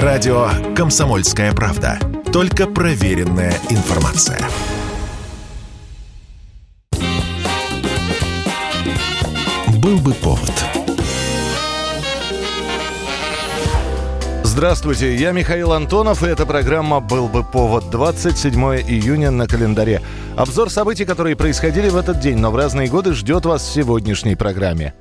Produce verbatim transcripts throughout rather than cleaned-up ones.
Радио «Комсомольская правда». Только проверенная информация. Был бы повод. Здравствуйте, я Михаил Антонов, и эта программа «Был бы повод». двадцать седьмое июня на календаре. Обзор событий, которые происходили в этот день, но в разные годы, ждет вас в сегодняшней программе.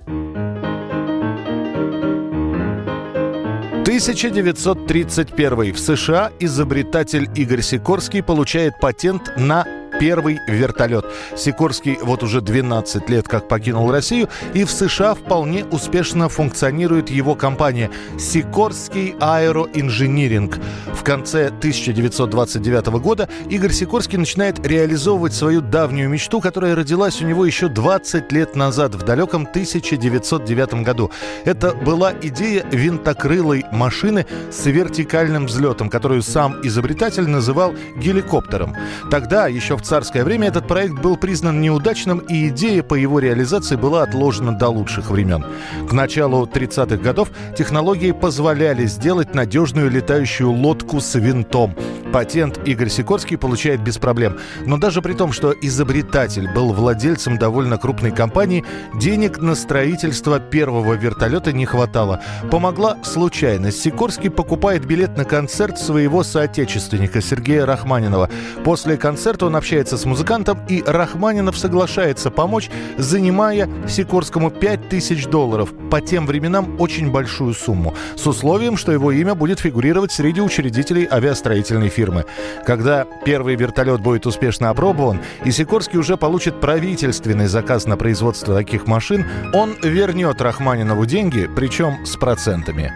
тысяча девятьсот тридцать первый. В США изобретатель Игорь Сикорский получает патент на первый вертолет. Сикорский вот уже двенадцать лет как покинул Россию, и в США вполне успешно функционирует его компания «Сикорский Аэроинжиниринг». В конце тысяча девятьсот двадцать девятого года Игорь Сикорский начинает реализовывать свою давнюю мечту, которая родилась у него еще двадцать лет назад, в далеком тысяча девятьсот девятом году. Это была идея винтокрылой машины с вертикальным взлетом, которую сам изобретатель называл геликоптером. Тогда, еще в В царское время, этот проект был признан неудачным, и идея по его реализации была отложена до лучших времен. К началу тридцатых годов технологии позволяли сделать надежную летающую лодку с винтом. Патент Игорь Сикорский получает без проблем. Но даже при том, что изобретатель был владельцем довольно крупной компании, денег на строительство первого вертолета не хватало. Помогла случайность. Сикорский покупает билет на концерт своего соотечественника Сергея Рахманинова. После концерта он общается с музыкантом, и Рахманинов соглашается помочь, занимая Сикорскому пять тысяч долларов. По тем временам очень большую сумму. С условием, что его имя будет фигурировать среди учредителей авиастроительной фирмы. Фирмы. Когда первый вертолет будет успешно опробован, и Сикорский уже получит правительственный заказ на производство таких машин, он вернет Рахманинову деньги, причем с процентами.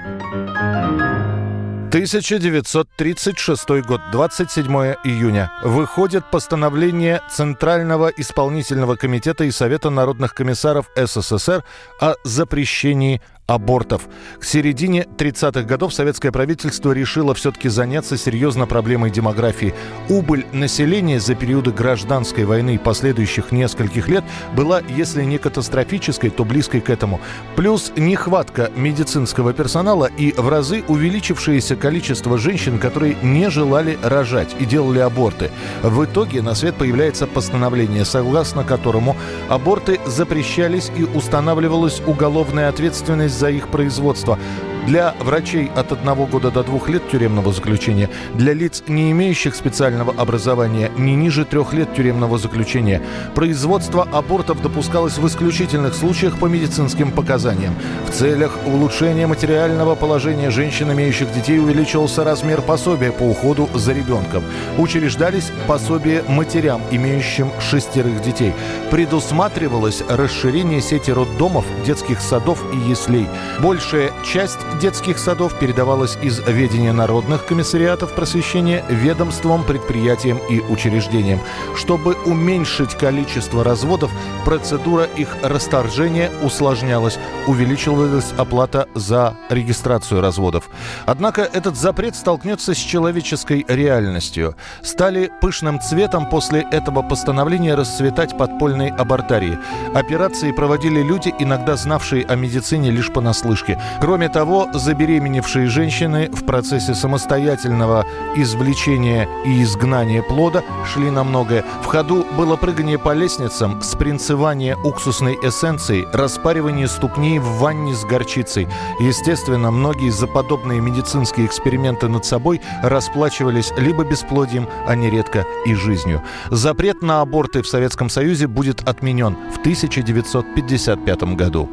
тысяча девятьсот тридцать шестой год, двадцать седьмое июня. Выходит постановление Центрального исполнительного комитета и Совета народных комиссаров СССР о запрещении абортов. К середине тридцатых годов советское правительство решило все-таки заняться серьезно проблемой демографии. Убыль населения за периоды гражданской войны и последующих нескольких лет была, если не катастрофической, то близкой к этому. Плюс нехватка медицинского персонала и в разы увеличившееся количество женщин, которые не желали рожать и делали аборты. В итоге на свет появляется постановление, согласно которому аборты запрещались и устанавливалась уголовная ответственность за их производство. Для врачей от одного года до двух лет тюремного заключения, для лиц, не имеющих специального образования, не ниже трех лет тюремного заключения. Производство абортов допускалось в исключительных случаях по медицинским показаниям. В целях улучшения материального положения женщин, имеющих детей, увеличивался размер пособия по уходу за ребенком. Учреждались пособия матерям, имеющим шестерых детей. Предусматривалось расширение сети роддомов, детских садов и яслей. Большая часть детских садов передавалось из ведения народных комиссариатов просвещения ведомствам, предприятиям и учреждениям. Чтобы уменьшить количество разводов, процедура их расторжения усложнялась. Увеличивалась оплата за регистрацию разводов. Однако этот запрет столкнется с человеческой реальностью. Стали пышным цветом после этого постановления расцветать подпольные абортарии. Операции проводили люди, иногда знавшие о медицине лишь понаслышке. Кроме того, забеременевшие женщины в процессе самостоятельного извлечения и изгнания плода шли на многое. В ходу было прыгание по лестницам, спринцевание уксусной эссенцией, распаривание ступней в ванне с горчицей. Естественно, многие за подобные медицинские эксперименты над собой расплачивались либо бесплодием, а нередко и жизнью. Запрет на аборты в Советском Союзе будет отменен в тысяча девятьсот пятьдесят пятом году.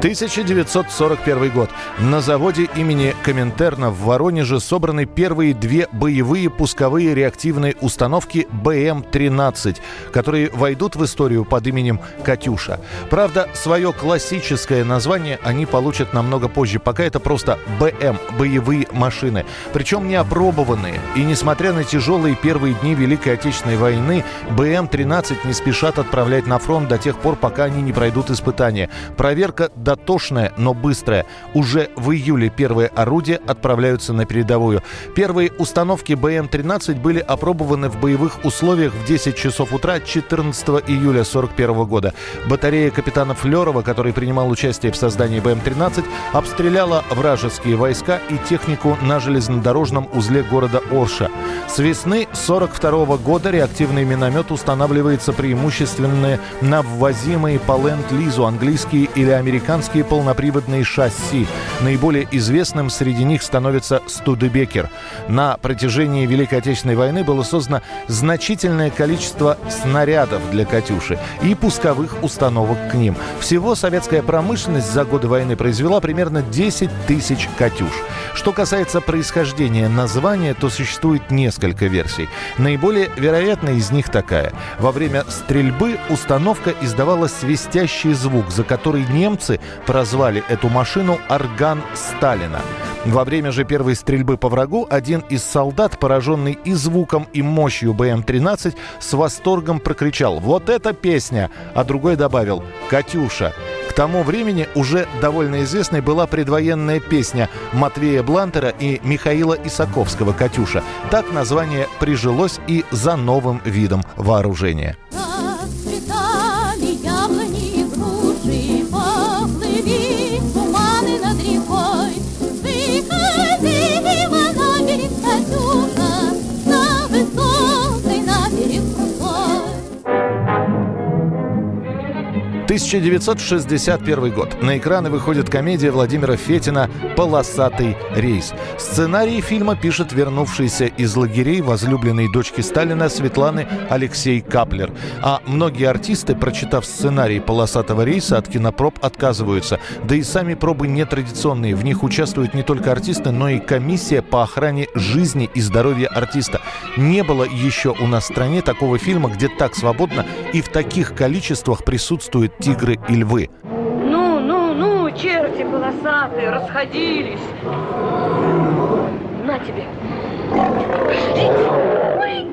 тысяча девятьсот сорок первый год. На заводе имени Коминтерна в Воронеже собраны первые две боевые пусковые реактивные установки бэ эм тринадцать, которые войдут в историю под именем «Катюша». Правда, свое классическое название они получат намного позже. Пока это просто бэ эм – боевые машины. Причем не опробованные. И несмотря на тяжелые первые дни Великой Отечественной войны, бэ эм тринадцать не спешат отправлять на фронт до тех пор, пока они не пройдут испытания. Проверка – дотошное, но быстрое. Уже в июле первые орудия отправляются на передовую. Первые установки бэ эм тринадцать были опробованы в боевых условиях в десять часов утра четырнадцатого июля сорок первого года. Батарея капитана Флерова, который принимал участие в создании бэ эм тринадцать, обстреляла вражеские войска и технику на железнодорожном узле города Орша. С весны сорок второго года реактивный миномет устанавливается преимущественно на ввозимые по ленд-лизу английские или американские полноприводные шасси. Наиболее известным среди них становится Студебекер. На протяжении Великой Отечественной войны было создано значительное количество снарядов для «Катюши» и пусковых установок к ним. Всего советская промышленность за годы войны произвела примерно десять тысяч «Катюш». Что касается происхождения названия, то существует несколько версий. Наиболее вероятная из них такая. Во время стрельбы установка издавала свистящий звук, за который немцы прозвали эту машину «орган Сталина». Во время же первой стрельбы по врагу один из солдат, пораженный и звуком, и мощью бэ эм тринадцать, с восторгом прокричал: «Вот это песня!», а другой добавил: «Катюша». К тому времени уже довольно известной была предвоенная песня Матвея Блантера и Михаила Исаковского «Катюша». Так название прижилось и за новым видом вооружения. тысяча девятьсот шестьдесят первый год. На экраны выходит комедия Владимира Фетина «Полосатый рейс». Сценарий фильма пишет вернувшийся из лагерей возлюбленной дочки Сталина Светланы Алексей Каплер. А многие артисты, прочитав сценарий «Полосатого рейса», от кинопроб отказываются. Да и сами пробы нетрадиционные. В них участвуют не только артисты, но и комиссия по охране жизни и здоровья артиста. Не было еще у нас в стране такого фильма, где так свободно и в таких количествах присутствует тигры и львы. Ну, ну, ну, черти полосатые, расходились. На тебе. Ой,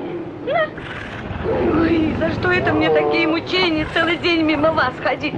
на. Ой, за что это мне такие мучения целый день мимо вас ходить?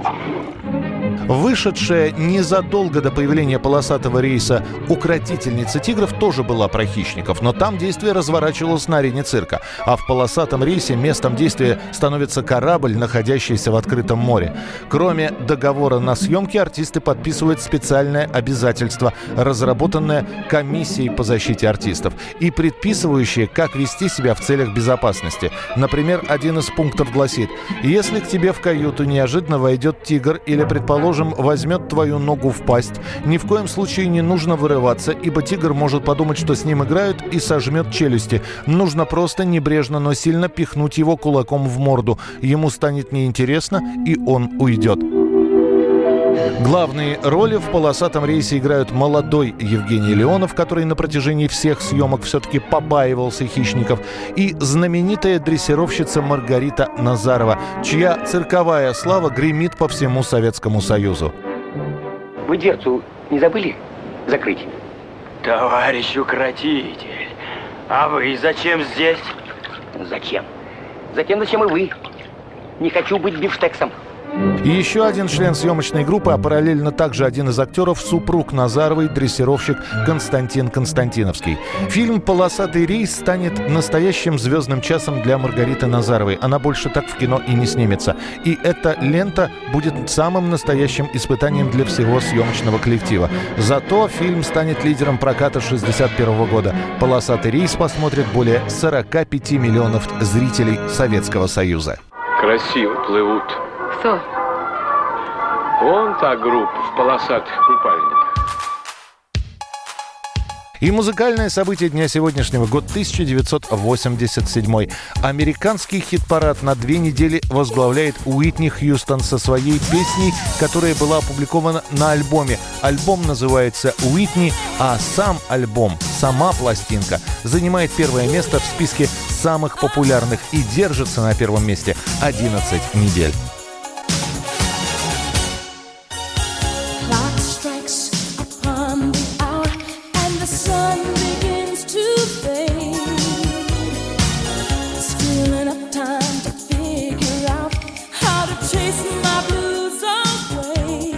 Вышедшая незадолго до появления «Полосатого рейса» «Укротительница тигров» тоже была про хищников, но там действие разворачивалось на арене цирка. А в «Полосатом рейсе» местом действия становится корабль, находящийся в открытом море. Кроме договора на съемки, артисты подписывают специальное обязательство, разработанное комиссией по защите артистов и предписывающее, как вести себя в целях безопасности. Например, один из пунктов гласит: «Если к тебе в каюту неожиданно войдет тигр или, предположим, возьмет твою ногу в пасть, ни в коем случае не нужно вырываться, ибо тигр может подумать, что с ним играют, и сожмет челюсти. Нужно просто небрежно, но сильно пихнуть его кулаком в морду. Ему станет неинтересно, и он уйдет». Главные роли в «Полосатом рейсе» играют молодой Евгений Леонов, который на протяжении всех съемок все-таки побаивался хищников, и знаменитая дрессировщица Маргарита Назарова, чья цирковая слава гремит по всему Советскому Союзу. Вы дверцу не забыли закрыть? Товарищ укротитель, а вы зачем здесь? Зачем? Затем, зачем и вы. Не хочу быть бифштексом. И еще один член съемочной группы, а параллельно также один из актеров, супруг Назаровой, дрессировщик Константин Константиновский. Фильм «Полосатый рейс» станет настоящим звездным часом для Маргариты Назаровой. Она больше так в кино и не снимется. И эта лента будет самым настоящим испытанием для всего съемочного коллектива. Зато фильм станет лидером проката шестьдесят первого года. «Полосатый рейс» посмотрит более сорок пять миллионов зрителей Советского Союза. Красиво плывут. Кто? Вон та группа в полосатых купальниках. И музыкальное событие дня сегодняшнего — год тысяча девятьсот восемьдесят седьмой. Американский хит-парад на две недели возглавляет Уитни Хьюстон со своей песней, которая была опубликована на альбоме. Альбом называется «Уитни», а сам альбом, сама пластинка, занимает первое место в списке самых популярных и держится на первом месте одиннадцать недель. Chasing my blues away.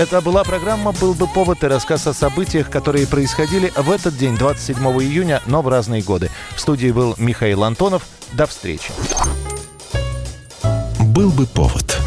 Это была программа «Был бы повод» и рассказ о событиях, которые происходили в этот день, двадцать седьмого июня, но в разные годы. В студии был Михаил Антонов. До встречи. «Был бы повод».